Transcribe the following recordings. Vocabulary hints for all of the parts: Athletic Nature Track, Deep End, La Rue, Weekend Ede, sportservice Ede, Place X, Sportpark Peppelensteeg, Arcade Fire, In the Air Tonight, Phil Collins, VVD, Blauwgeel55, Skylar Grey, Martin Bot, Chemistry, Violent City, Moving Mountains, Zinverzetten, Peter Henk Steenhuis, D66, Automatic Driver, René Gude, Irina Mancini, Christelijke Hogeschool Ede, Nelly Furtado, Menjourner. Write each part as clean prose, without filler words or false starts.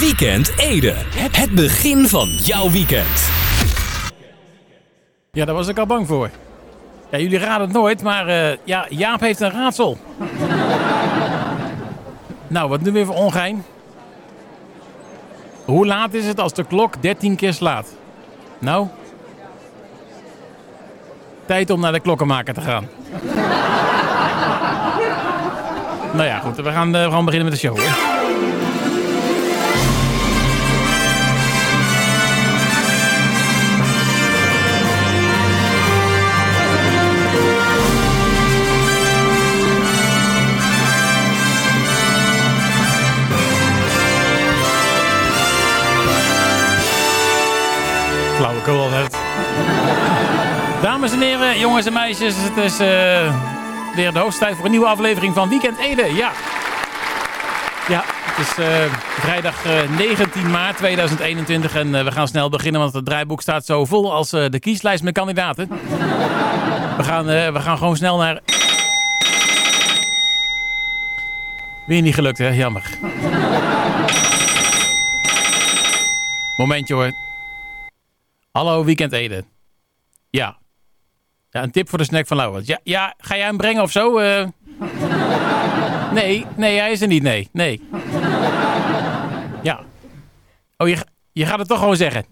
Weekend Ede. Het begin van jouw weekend. Ja, daar was ik al bang voor. Ja, jullie raden het nooit, maar Jaap heeft een raadsel. Nou, wat nu weer voor ongein? Hoe laat is het als de klok 13 keer slaat? Nou? Tijd om naar de klokkenmaker te gaan. Nou ja, goed. We gaan gewoon beginnen met de show, hè? Dames en heren, jongens en meisjes, het is weer de hoogste voor een nieuwe aflevering van Weekend Ede. Ja, ja, het is vrijdag 19 maart 2021 en we gaan snel beginnen, want het draaiboek staat zo vol als de kieslijst met kandidaten. We gaan gewoon snel naar... Weer niet gelukt, hè? Jammer. Momentje hoor. Hallo, Weekend Ede. Ja. Ja, een tip voor de snack van Lauwers. Ja, ja, ga jij hem brengen of zo? Nee, hij is er niet. Nee. Ja. Oh, je gaat het toch gewoon zeggen.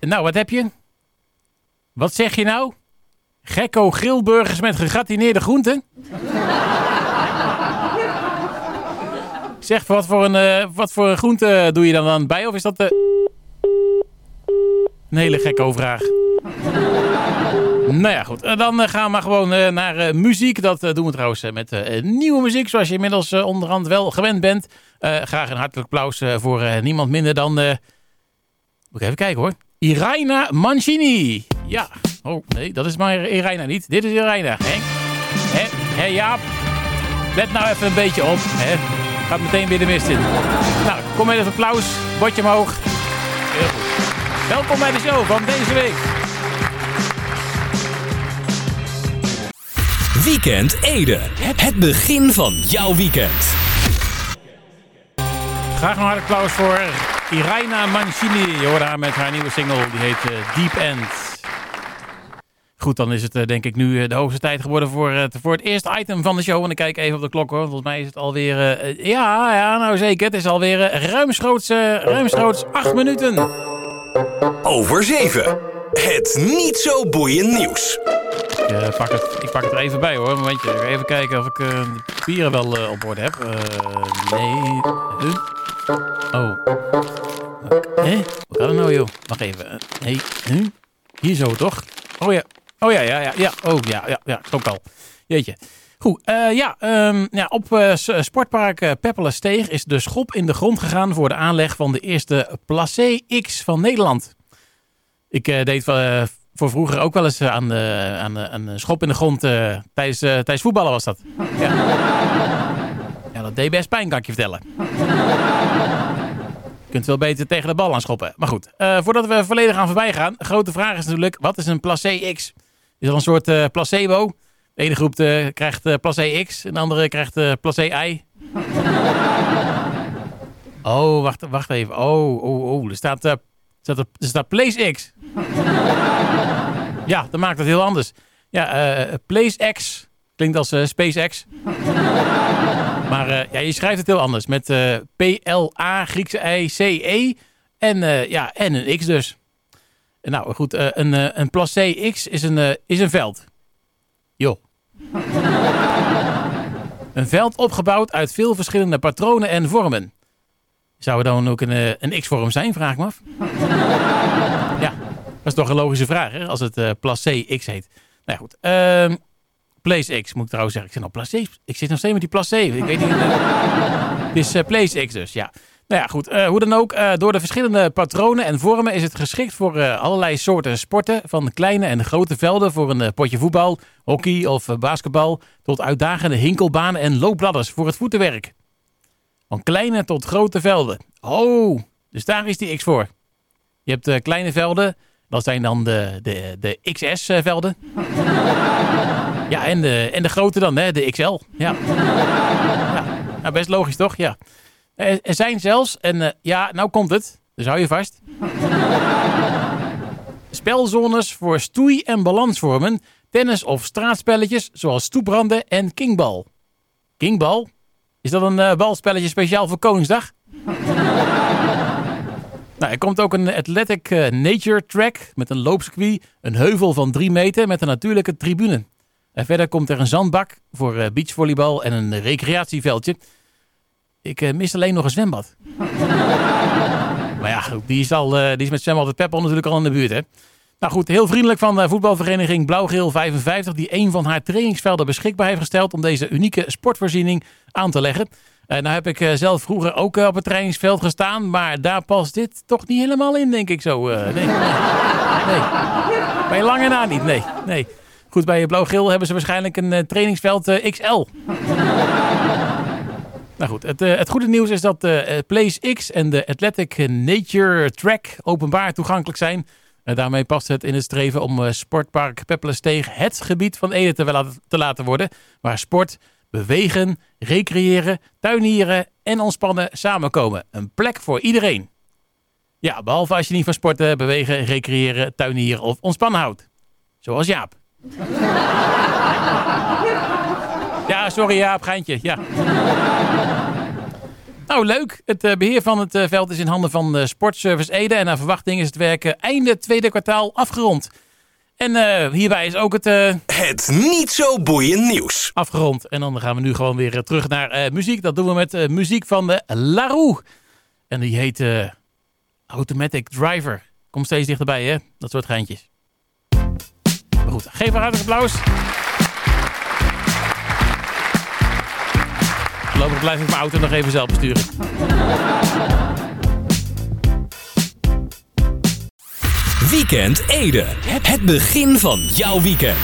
Nou, wat heb je? Wat zeg je nou? Gekko grillburgers met gegratineerde groenten? Zeg, wat voor een groente doe je dan bij? Of is dat een hele gekke vraag. Nou ja, goed. Dan gaan we maar gewoon naar muziek. Dat doen we trouwens met nieuwe muziek, zoals je inmiddels onderhand wel gewend bent. Graag een hartelijk applaus voor niemand minder dan... Moet ik even kijken hoor. Irina Mancini. Ja. Oh, nee, dat is maar Irina niet. Dit is Irina. Hé, Jaap. Let nou even een beetje op. Hè. Gaat meteen weer de mist in. Nou, kom met even applaus. Bordje omhoog. Heel goed. Welkom bij de show van deze week. Weekend Ede. Het begin van jouw weekend. Graag een harde applaus voor Irina Mancini. Je hoort haar met haar nieuwe single. Die heet Deep End. Goed, dan is het denk ik nu de hoogste tijd geworden voor het eerste item van de show. En ik kijk even op de klok hoor. Volgens mij is het alweer... Ja, nou zeker. Het is alweer ruimschoots 8 minuten. Over 7. Het niet zo boeiend nieuws. Ik pak het er even bij hoor. Een momentje. Even kijken of ik de papieren wel op orde heb. Nee. Oh. Hé? Wat gaat er nou joh? Wacht even. Nee. Hier zo toch? Oh ja. Oh ja. Oh ja. Zo al. Jeetje. Goed, op Sportpark Peppelensteeg is de schop in de grond gegaan voor de aanleg van de eerste Place X van Nederland. Ik deed voor vroeger ook wel eens aan de schop in de grond tijdens voetballen was dat. Ja. Ja, dat deed best pijn, kan ik je vertellen. Je kunt wel beter tegen de bal aanschoppen. Maar goed, voordat we volledig aan voorbij gaan, grote vraag is natuurlijk, wat is een Place X? Is dat een soort placebo? De ene groep krijgt Placé X en de andere krijgt Placé Y. Oh, wacht even. Oh. Er staat Place X. Ja, dan maakt het heel anders. Ja, Place X klinkt als SpaceX. Maar je schrijft het heel anders. Met P-L-A, Griekse I, C-E en een X dus. Nou goed, een Placé X is een veld. Joh. Een veld opgebouwd uit veel verschillende patronen en vormen. Zou er dan ook een X-vorm zijn, vraag ik me af. Ja, dat is toch een logische vraag, hè? Als het Place X heet. Nou ja, goed. Place X, moet ik trouwens zeggen. Ik zit nog steeds met die Place. Ik weet niet. Het is Place X dus, ja. Nou ja, goed. Hoe dan ook, door de verschillende patronen en vormen is het geschikt voor allerlei soorten sporten. Van kleine en grote velden voor een potje voetbal, hockey of basketbal. Tot uitdagende hinkelbanen en loopbladders voor het voetenwerk. Van kleine tot grote velden. Oh, dus daar is die X voor. Je hebt kleine velden. Dat zijn dan de XS-velden. Ja, en de grote dan, hè, de XL. Ja. Ja, nou, best logisch toch? Ja. Er zijn zelfs, en ja, nou komt het, dus hou je vast. Spelzones voor stoei- en balansvormen, tennis- of straatspelletjes zoals stoepranden en kingbal. Kingbal? Is dat een balspelletje speciaal voor Koningsdag? Nou, er komt ook een Athletic Nature Track met een loopcircuit, een heuvel van 3 meter met een natuurlijke tribune. En verder komt er een zandbak voor beachvolleybal en een recreatieveldje. Ik mis alleen nog een zwembad. Maar ja, goed, die is met zwembad het Peppel natuurlijk al in de buurt, hè. Nou goed, heel vriendelijk van de voetbalvereniging Blauwgeel55... die een van haar trainingsvelden beschikbaar heeft gesteld om deze unieke sportvoorziening aan te leggen. Nou heb ik zelf vroeger ook op het trainingsveld gestaan, maar daar past dit toch niet helemaal in, denk ik zo. Nee. Bij lange na niet, nee. Goed, bij Blauwgeel hebben ze waarschijnlijk een trainingsveld XL. Nou goed, het goede nieuws is dat Place X en de Athletic Nature Track openbaar toegankelijk zijn. Daarmee past het in het streven om Sportpark Peppelensteeg het gebied van Ede te laten worden. Waar sport, bewegen, recreëren, tuinieren en ontspannen samenkomen. Een plek voor iedereen. Ja, behalve als je niet van sporten, bewegen, recreëren, tuinieren of ontspannen houdt. Zoals Jaap. Ja, sorry Jaap, geintje. Ja. Nou, leuk. Het beheer van het veld is in handen van sportservice Ede. En naar verwachting is het werk einde tweede kwartaal afgerond. En hierbij is ook het... Het niet zo boeiend nieuws. Afgerond. En dan gaan we nu gewoon weer terug naar muziek. Dat doen we met muziek van de La Rue. En die heet Automatic Driver. Komt steeds dichterbij, hè? Dat soort geintjes. Maar goed, geef maar hartelijk applaus. Voorlopig blijf ik mijn auto nog even zelf besturen. Weekend Ede. Het begin van jouw weekend.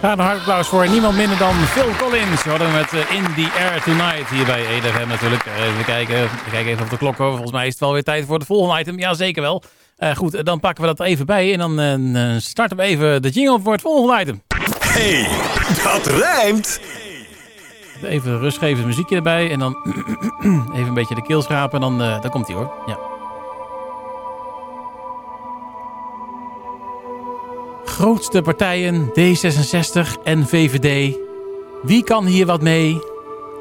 Ga een hard applaus voor niemand minder dan Phil Collins. We hadden met In the Air Tonight hier bij Ede FM natuurlijk. Even kijken. Ik kijk even op de klok hoor. Volgens mij is het wel weer tijd voor het volgende item. Ja, zeker wel. Goed, dan pakken we dat even bij en dan starten we even de jingle voor het volgende item. Hey, dat rijmt! Even rustgevend muziekje erbij en dan even een beetje de keel schrapen en dan komt hij hoor. Ja. Grootste partijen D66 en VVD. Wie kan hier wat mee?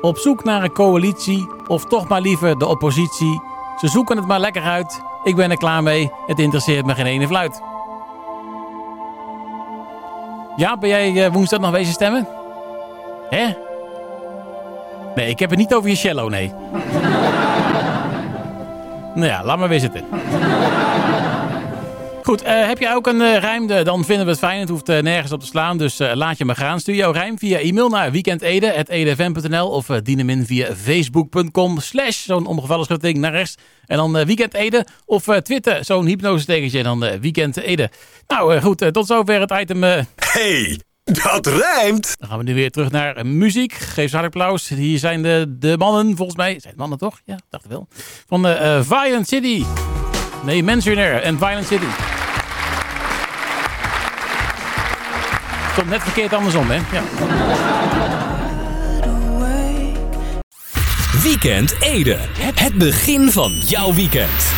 Op zoek naar een coalitie of toch maar liever de oppositie. Ze zoeken het maar lekker uit. Ik ben er klaar mee. Het interesseert me geen ene fluit. Ja, ben jij woensdag nog wezen stemmen? Hè? Nee, ik heb het niet over je cello, nee. Nou ja, laat maar weer zitten. Goed, heb jij ook een rijm? Dan vinden we het fijn. Het hoeft nergens op te slaan, dus laat je me gaan. Stuur jouw rijm via e-mail naar weekendede@edfm.nl of dien hem in via facebook.com/ zo'n omgevallen schutting naar rechts. En dan Weekend Ede of Twitter, zo'n hypnose tekentje en dan Weekend Ede. Nou goed, tot zover het item. Hey, dat rijmt! Dan gaan we nu weer terug naar muziek. Geef ze hard applaus. Hier zijn de mannen, volgens mij. Zijn het mannen toch? Ja, dacht ik wel. Van Violent City. Nee, Menjourner en Violent City. Komt net verkeerd andersom, hè? Ja. Weekend Ede. Het begin van jouw weekend.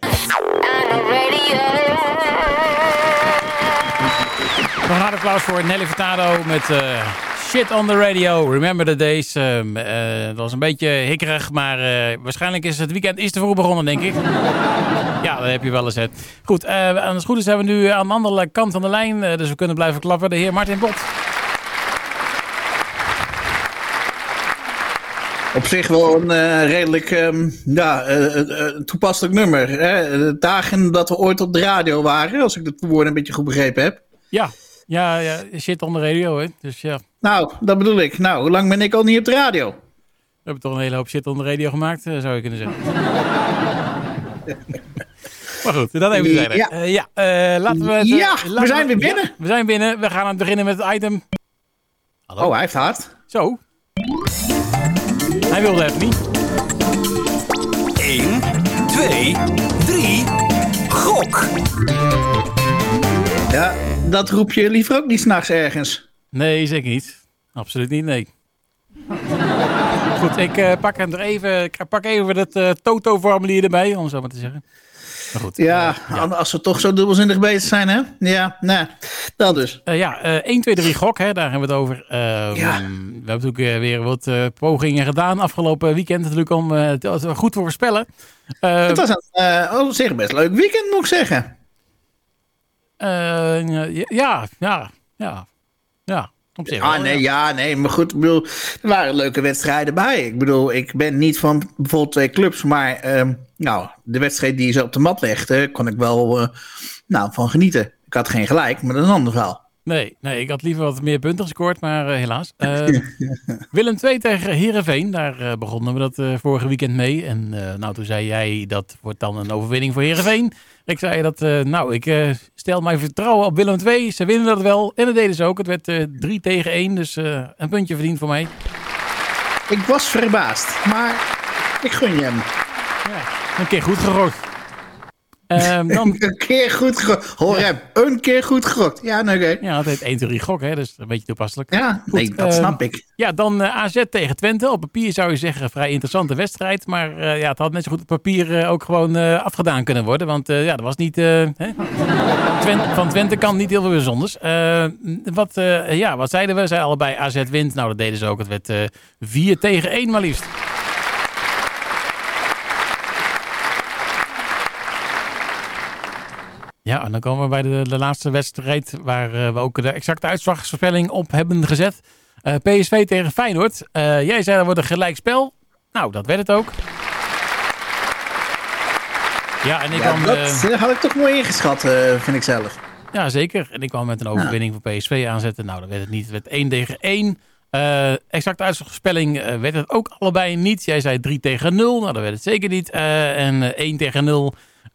Nog een hard applaus voor Nelly Furtado met Shit on the Radio. Remember the days. Dat was een beetje hikkerig, maar waarschijnlijk is het weekend te vroeg begonnen, denk ik. Ja, dat heb je wel eens. Hè. Goed, aan het goede zijn we nu aan de andere kant van de lijn, dus we kunnen blijven klappen. De heer Martin Bot. Op zich wel een redelijk toepasselijk nummer. Hè? De dagen dat we ooit op de radio waren, als ik de woorden een beetje goed begrepen heb. Ja, shit on the radio, hè. Dus ja. Nou, dat bedoel ik. Nou, hoe lang ben ik al niet op de radio? We hebben toch een hele hoop shit on the radio gemaakt, zou je kunnen zeggen. Maar goed, dat even terzijde. We zijn weer binnen. Ja, we zijn binnen. We gaan aan het beginnen met het item. Hallo. Oh, hij heeft hard. Zo. Hij wilde even niet. 1, 2, 3, gok. Ja, dat roep je liever ook niet 's nachts ergens. Nee, zeker niet. Absoluut niet, nee. Goed, ik pak even dat Toto-formulier erbij, om zo maar te zeggen. Maar goed, ja, als we toch zo dubbelzinnig bezig zijn, hè? Ja, nee, dat dus. 1, 2, 3 gok, hè, daar hebben we het over. We hebben natuurlijk weer wat pogingen gedaan afgelopen weekend natuurlijk om het goed te voorspellen. Het was een best leuk weekend, moet ik zeggen. Ja. Op zich, maar goed, ik bedoel, er waren leuke wedstrijden bij. Ik bedoel, ik ben niet van bijvoorbeeld 2 clubs, maar de wedstrijd die ze op de mat legde, kon ik wel van genieten. Ik had geen gelijk, maar dat is een ander verhaal. Nee, ik had liever wat meer punten gescoord, maar helaas. Willem II tegen Heerenveen, daar begonnen we dat vorige weekend mee. En toen zei jij, dat wordt dan een overwinning voor Heerenveen. Ik zei dat, ik stel mijn vertrouwen op Willem II. Ze winnen dat wel en dat deden ze ook. Het werd 3-1, dus een puntje verdiend voor mij. Ik was verbaasd, maar ik gun je hem. Ja, een keer goed gerokt. Een keer goed gegokt. Hoor hem, een keer goed gegokt. Ja, oké. Ja, het heet 1, 2, 3 gok, hè, dus een beetje toepasselijk. Ja, goed, nee, dat snap ik. Ja, dan AZ tegen Twente. Op papier zou je zeggen, vrij interessante wedstrijd. Maar het had net zo goed op papier ook gewoon afgedaan kunnen worden. Want dat was niet... van Twente kan niet heel veel bijzonders. Wat zeiden we? Zij allebei AZ wint. Nou, dat deden ze ook. Het werd 4-1 maar liefst. Ja, en dan komen we bij de laatste wedstrijd waar we ook de exacte uitslagvoorspelling op hebben gezet. PSV tegen Feyenoord. Jij zei dat wordt een gelijkspel. Nou, dat werd het ook. Ja, en ik kwam... Dat had ik toch mooi ingeschat, vind ik zelf. Ja, zeker. En ik kwam met een overwinning voor PSV aanzetten. Nou, dat werd het niet. Het werd 1-1. Exacte uitslagvoorspelling werd het ook allebei niet. Jij zei 3-0. Nou, dat werd het zeker niet. En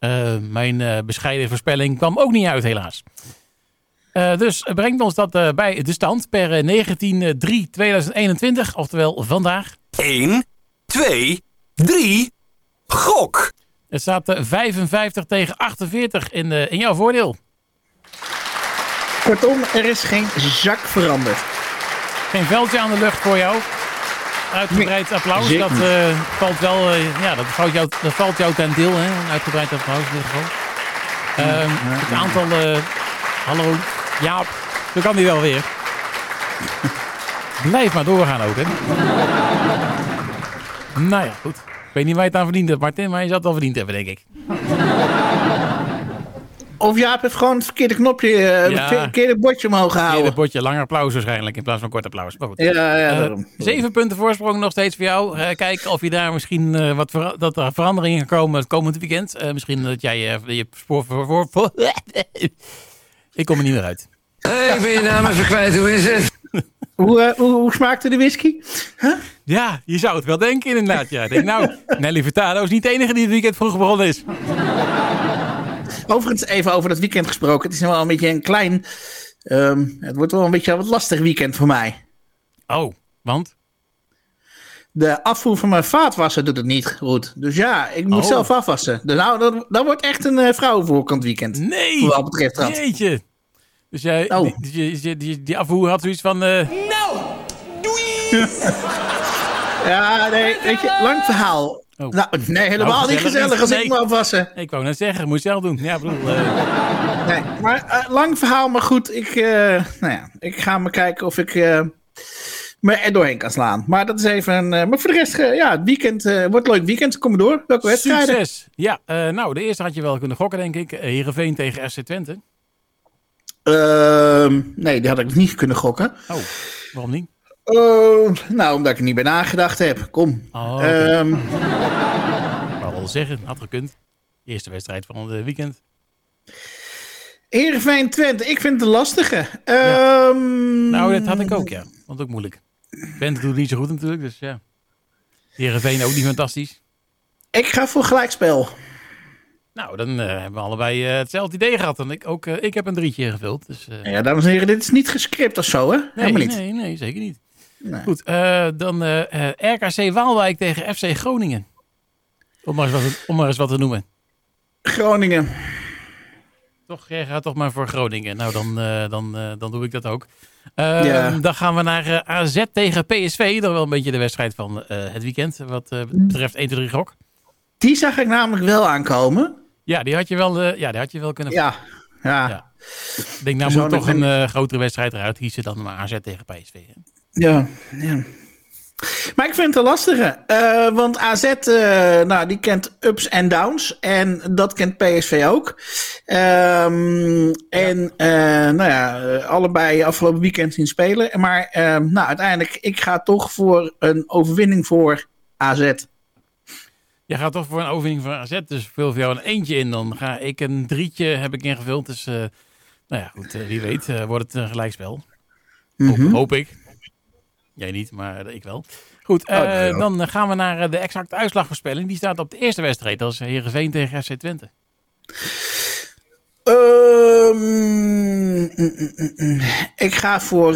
1-0... mijn bescheiden voorspelling kwam ook niet uit, helaas. Dus brengt ons dat bij de stand per 19/3/2021, oftewel vandaag. 1, 2, 3, gok! Het staat 55-48 in jouw voordeel. Kortom, er is geen zak veranderd. Geen veldje aan de lucht voor jou. Uitgebreid applaus, dat valt wel. Dat valt jou ten deel, hè? Een uitgebreid applaus in ieder geval. Het aantal. Hallo, Jaap, dat kan die wel weer. Blijf maar doorgaan ook, hè? Nou ja, goed. Ik weet niet waar je het aan verdiende, Martin, maar je zat al verdiend hebben, denk ik. Of Jaap heeft gewoon het verkeerde knopje, het verkeerde bordje omhoog gehouden. Het verkeerde bordje, lang applaus waarschijnlijk in plaats van kort applaus. Maar goed. Daarom. 7 punten voorsprong nog steeds voor jou. Kijk of je daar misschien dat er veranderingen komen het komend weekend. Misschien dat jij je spoor voor. Ik kom er niet meer uit. Ik ben je naam even kwijt, hoe is het? Hoe smaakte de whisky? Huh? Ja, je zou het wel denken inderdaad. Ja. Nelly Furtado is niet de enige die het weekend vroeg begonnen is. Overigens, even over dat weekend gesproken. Het is wel een beetje een klein... het wordt wel een beetje een wat lastig weekend voor mij. Oh, want? De afvoer van mijn vaatwasser doet het niet goed. Dus ja, ik moet zelf afwassen. Dus nou, dat wordt echt een vrouwenvoorkant weekend. Nee! Wat betreft dat. Jeetje! Dus jij, die afvoer had zoiets van... Nou! Doei! Ja, nee, weet je, lang verhaal... Oh. Nou, nee, helemaal niet gezellig als ik me afwassen. Ik wou net zeggen, moet je zelf doen. Ja, bedoel... Nee, maar lang verhaal, maar goed. Ik ga maar kijken of ik me er doorheen kan slaan. Maar dat is even een... maar voor de rest, het weekend wordt een leuk weekend. Kom maar door. Welke wedstrijden? Succes. Ja, de eerste had je wel kunnen gokken, denk ik. Heerenveen tegen FC Twente. Nee, die had ik niet kunnen gokken. Oh, waarom niet? Omdat ik er niet bij nagedacht heb. Kom. Ik wou wel zeggen, had gekund. Eerste wedstrijd van het weekend. Heerenveen Twente, ik vind het een lastige. Nou, dat had ik ook, ja. Want ook moeilijk. Twente doet niet zo goed natuurlijk, dus ja. Heerenveen ook niet fantastisch. Ik ga voor gelijkspel. Nou, dan hebben we allebei hetzelfde idee gehad. En ik heb een 3 gevuld. Dus, ja, dames en heren, dit is niet gescript of zo, hè? Nee, helemaal niet. Nee, zeker niet. Nee. Goed, dan RKC Waalwijk tegen FC Groningen. Om maar eens wat te noemen. Groningen. Toch, jij gaat toch maar voor Groningen. Nou, dan doe ik dat ook. Dan gaan we naar AZ tegen PSV. Dan wel een beetje de wedstrijd van het weekend. Wat betreft 1-3 gok. Die zag ik namelijk wel aankomen. Ja, die had je wel, kunnen... Ja. Ik denk, nou moet toch een grotere wedstrijd eruit kiezen dan maar AZ tegen PSV. Hè? Ja. Maar ik vind het een lastige. Want AZ, die kent ups en downs. En dat kent PSV ook. Allebei afgelopen weekend zien spelen. Maar uiteindelijk, ik ga toch voor een overwinning voor AZ. Je gaat toch voor een overwinning voor AZ. Dus vul voor jou een eentje in. Dan ga ik een drietje heb ik ingevuld. Dus wie weet wordt het een gelijkspel. Mm-hmm. Hoop ik. Jij niet, maar ik wel. Goed, dan gaan we naar de exacte uitslagvoorspelling. Die staat op de eerste wedstrijd. Dat is Heerenveen tegen FC Twente. Ik ga voor...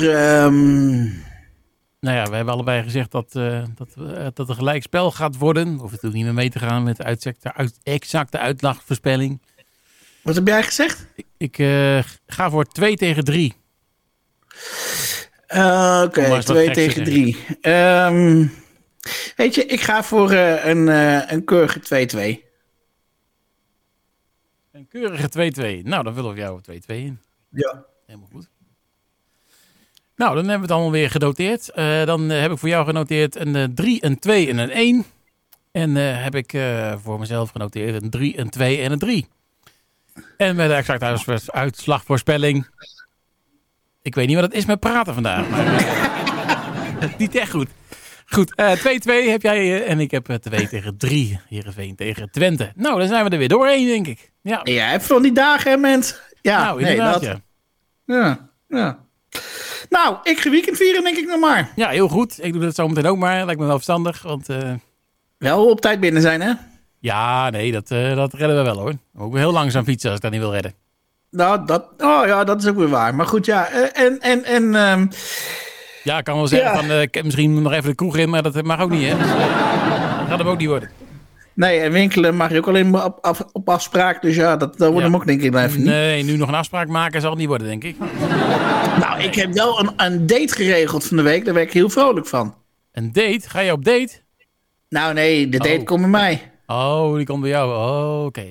we hebben allebei gezegd dat er gelijkspel gaat worden. Hoef natuurlijk niet meer mee te gaan met de exacte uitslagvoorspelling. Wat heb jij gezegd? Ik ga voor 2-3. Oké, 2-3. Weet je, ik ga voor een keurige 2-2. Een keurige 2-2. Nou, dan willen we jou 2-2 in. Ja. Helemaal goed. Nou, dan hebben we het allemaal weer genoteerd. Dan heb ik voor jou genoteerd een 3, een 2 en een 1. En heb ik voor mezelf genoteerd een 3, een 2 en een 3. En met de exacte uitslagvoorspelling... Ik weet niet wat het is met praten vandaag. Maar, niet echt goed. Goed, 2-2 heb jij en ik heb 2-3. Heerenveen tegen Twente. Nou, dan zijn we er weer doorheen, denk ik. Ja, jij hebt van die dagen, hè, mens? Ja, nou, inderdaad. Ja. Nou, ik ga weekend vieren, denk ik nog maar. Ja, heel goed. Ik doe dat zo meteen ook maar. Lijkt me wel verstandig. Want, wel op tijd binnen zijn, hè? Ja, nee, dat redden we wel, hoor. Ook heel langzaam fietsen als ik dat niet wil redden. Nou, dat is ook weer waar. Maar goed, ja. Ja, ik kan wel zeggen, van, misschien nog even de kroeg in, maar dat mag ook niet, hè. Dus, dat gaat hem ook niet worden. Nee, en winkelen mag je ook alleen maar op afspraak. Dus ja, dat wordt hem ook denk ik even niet. Nee, nu nog een afspraak maken zal het niet worden, denk ik. Nou, ik heb wel een date geregeld van de week. Daar ben ik heel vrolijk van. Een date? Ga je op date? Nou nee, de date komt bij mij. Oh, die komt bij jou. Oh, oké.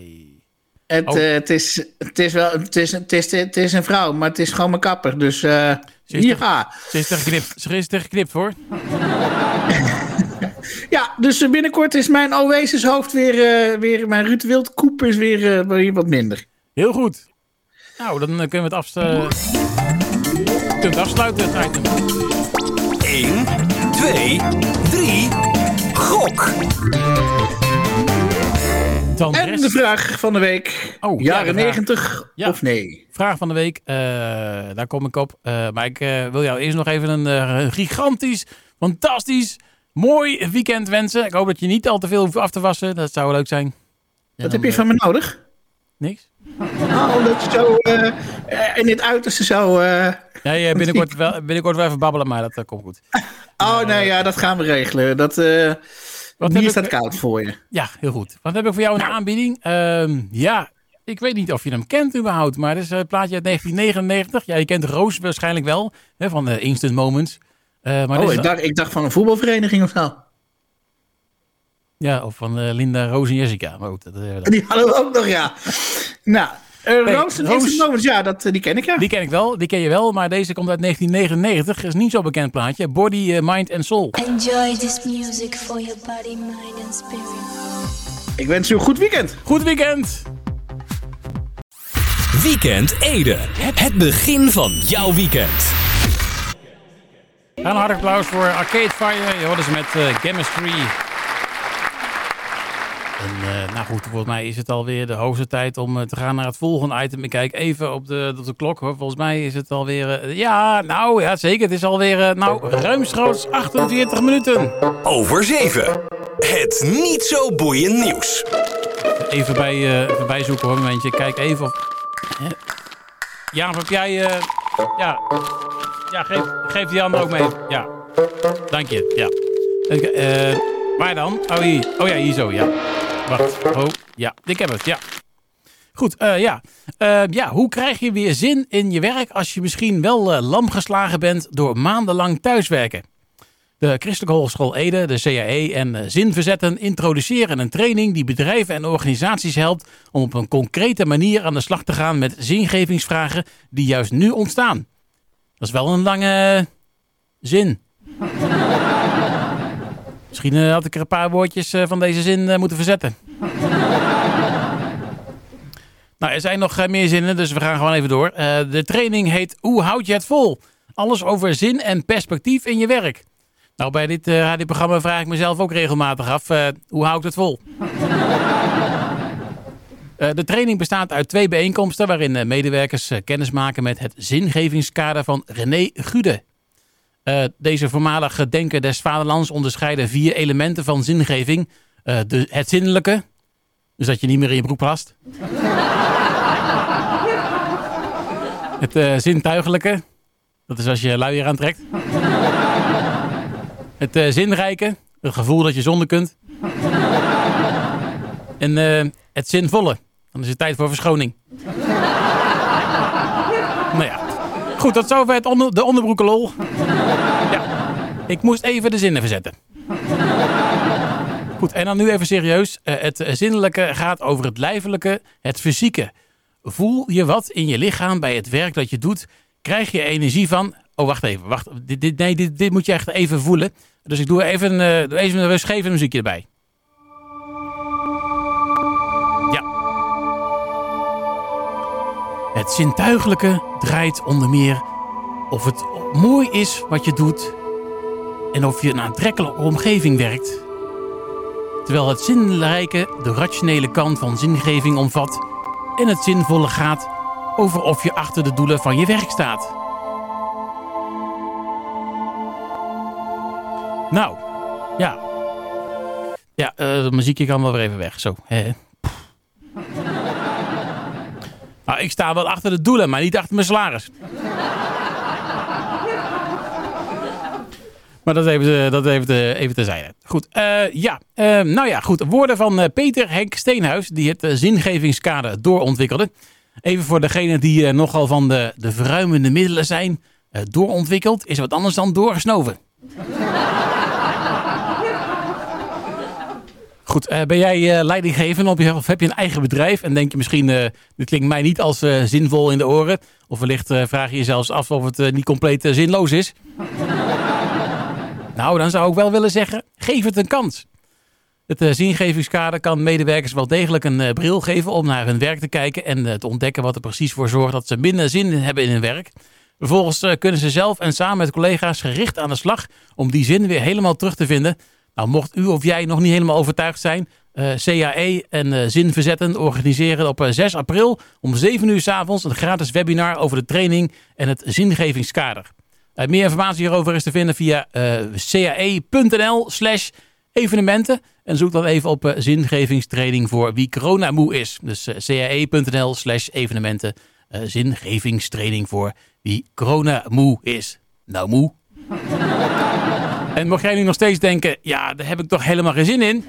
Het is een vrouw, maar het is gewoon mijn kapper. Dus hier ga. Ze is er geknipt, hoor. Ja, dus binnenkort is mijn Oasis-hoofd weer mijn Ruud Wildkoep is weer wat minder. Heel goed. Nou, dan kunnen we het afsluiten. 1, 2, 3, gok! En de vraag van de week. Oh, jaren 90 of nee? Vraag van de week. Daar kom ik op. Maar ik wil jou eerst nog even een gigantisch, fantastisch, mooi weekend wensen. Ik hoop dat je niet al te veel hoeft af te wassen. Dat zou leuk zijn. Wat heb je van me nodig? Niks. Nou, dat is zo in het uiterste zo... Nee, binnenkort wel even babbelen, maar dat komt goed. Dat gaan we regelen. Dat... Hier staat koud voor je. Ja, heel goed. Wat heb ik voor jou een aanbieding? Ik weet niet of je hem kent überhaupt, maar het is een plaatje uit 1999. Ja, je kent Roos waarschijnlijk wel, hè, van de Instant Moments. Ik dacht van een voetbalvereniging of zo. Ja, of van Linda, Roos en Jessica. Maar goed, die hadden we ook nog, ja. Roos en Instant Moments, die ken ik, ja. Die ken ik wel, die ken je wel, maar deze komt uit 1999. Is niet zo'n bekend plaatje. Body, Mind and Soul. Enjoy this music for your body, mind and spirit. Ik wens u een goed weekend. Goed weekend. Weekend Ede. Het begin van jouw weekend. En een hartig applaus voor Arcade Fire. Je hoorde ze met Chemistry. En goed, volgens mij is het alweer de hoogste tijd om te gaan naar het volgende item. Ik kijk even op de klok, hoor. Volgens mij is het alweer... zeker. Het is alweer ruimschoots 48 minuten. Over 7. Het niet zo boeiend nieuws. Even voorbij zoeken, hoor, een momentje. Ik kijk even of... Jaap, heb jij... geef die handen ook mee. Ja, dank je. Ja. Waar dan? Oh, hier. Oh ja, hier zo, ja. Wacht. Oh, ja. Ik heb het, ja. Goed, hoe krijg je weer zin in je werk als je misschien wel lam geslagen bent door maandenlang thuiswerken? De Christelijke Hogeschool Ede, de CAE en Zinverzetten introduceren een training die bedrijven en organisaties helpt om op een concrete manier aan de slag te gaan met zingevingsvragen die juist nu ontstaan. Dat is wel een lange zin. Misschien had ik er een paar woordjes van deze zin moeten verzetten. Nou, er zijn nog meer zinnen, dus we gaan gewoon even door. De training heet Hoe houd je het vol? Alles over zin en perspectief in je werk. Nou, bij dit radioprogramma vraag ik mezelf ook regelmatig af, hoe hou ik het vol? De training bestaat uit 2 bijeenkomsten waarin medewerkers kennis maken met het zingevingskader van René Gude. Deze voormalige denker des vaderlands onderscheiden 4 elementen van zingeving. Het zinnelijke, dus dat je niet meer in je broek past. Het zintuigelijke, dat is als je luier aantrekt. Het zinrijke, het gevoel dat je zonder kunt. En het zinvolle, dan is het tijd voor verschoning. Nou ja, goed, tot zover de onderbroekenlol. Ja, ik moest even de zinnen verzetten. Goed, en dan nu even serieus. Het zinnelijke gaat over het lijfelijke, het fysieke. Voel je wat in je lichaam bij het werk dat je doet? Krijg je energie van... Oh, wacht even. Dit moet je echt even voelen. Dus ik doe even een scheve muziekje erbij. Ja. Het zintuigelijke draait onder meer of het mooi is wat je doet en of je in een aantrekkelijke omgeving werkt. Terwijl het zinrijke de rationele kant van zingeving omvat en het zinvolle gaat over of je achter de doelen van je werk staat. Nou, ja. Ja, de muziekje kan wel weer even weg. Zo. Nou, ik sta wel achter de doelen, maar niet achter mijn salaris. Maar dat even terzijde. Goed, goed. Woorden van Peter Henk Steenhuis, die het zingevingskader doorontwikkelde. Even voor degenen die nogal van de verruimende middelen zijn. Doorontwikkeld is wat anders dan doorgesnoven. Goed, ben jij leidinggevende of heb je een eigen bedrijf en denk je misschien, dit klinkt mij niet als zinvol in de oren. Of wellicht vraag je jezelf af of het niet compleet zinloos is. Nou, dan zou ik wel willen zeggen, geef het een kans. Het zingevingskader kan medewerkers wel degelijk een bril geven om naar hun werk te kijken en te ontdekken wat er precies voor zorgt dat ze minder zin hebben in hun werk. Vervolgens kunnen ze zelf en samen met collega's gericht aan de slag om die zin weer helemaal terug te vinden. Nou, mocht u of jij nog niet helemaal overtuigd zijn, CAE en Zinverzetten organiseren op 6 april om 7:00 's avonds een gratis webinar over de training en het zingevingskader. Meer informatie hierover is te vinden via cae.nl/evenementen en zoek dan even op zingevingstraining voor wie corona moe is. Dus cae.nl/evenementen, zingevingstraining voor wie corona moe is. Nou moe. En mocht jij nu nog steeds denken, ja, daar heb ik toch helemaal geen zin in.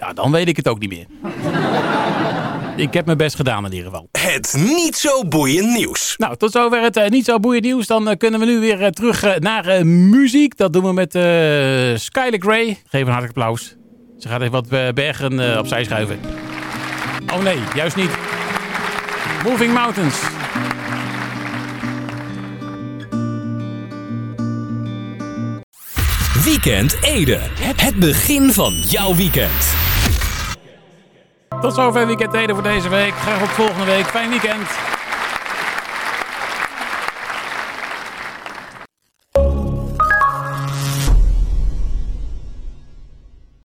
Ja, dan weet ik het ook niet meer. Ik heb mijn best gedaan in ieder geval. Het niet zo boeiend nieuws. Nou, tot zover het niet zo boeiend nieuws. Dan kunnen we nu weer terug naar muziek. Dat doen we met Skylar Grey. Geef een hartelijk applaus. Ze gaat even wat bergen opzij schuiven. Oh nee, juist niet. Moving Mountains. Weekend Ede. Het begin van jouw weekend. Tot zover Weekend Ede voor deze week. Graag op volgende week. Fijn weekend.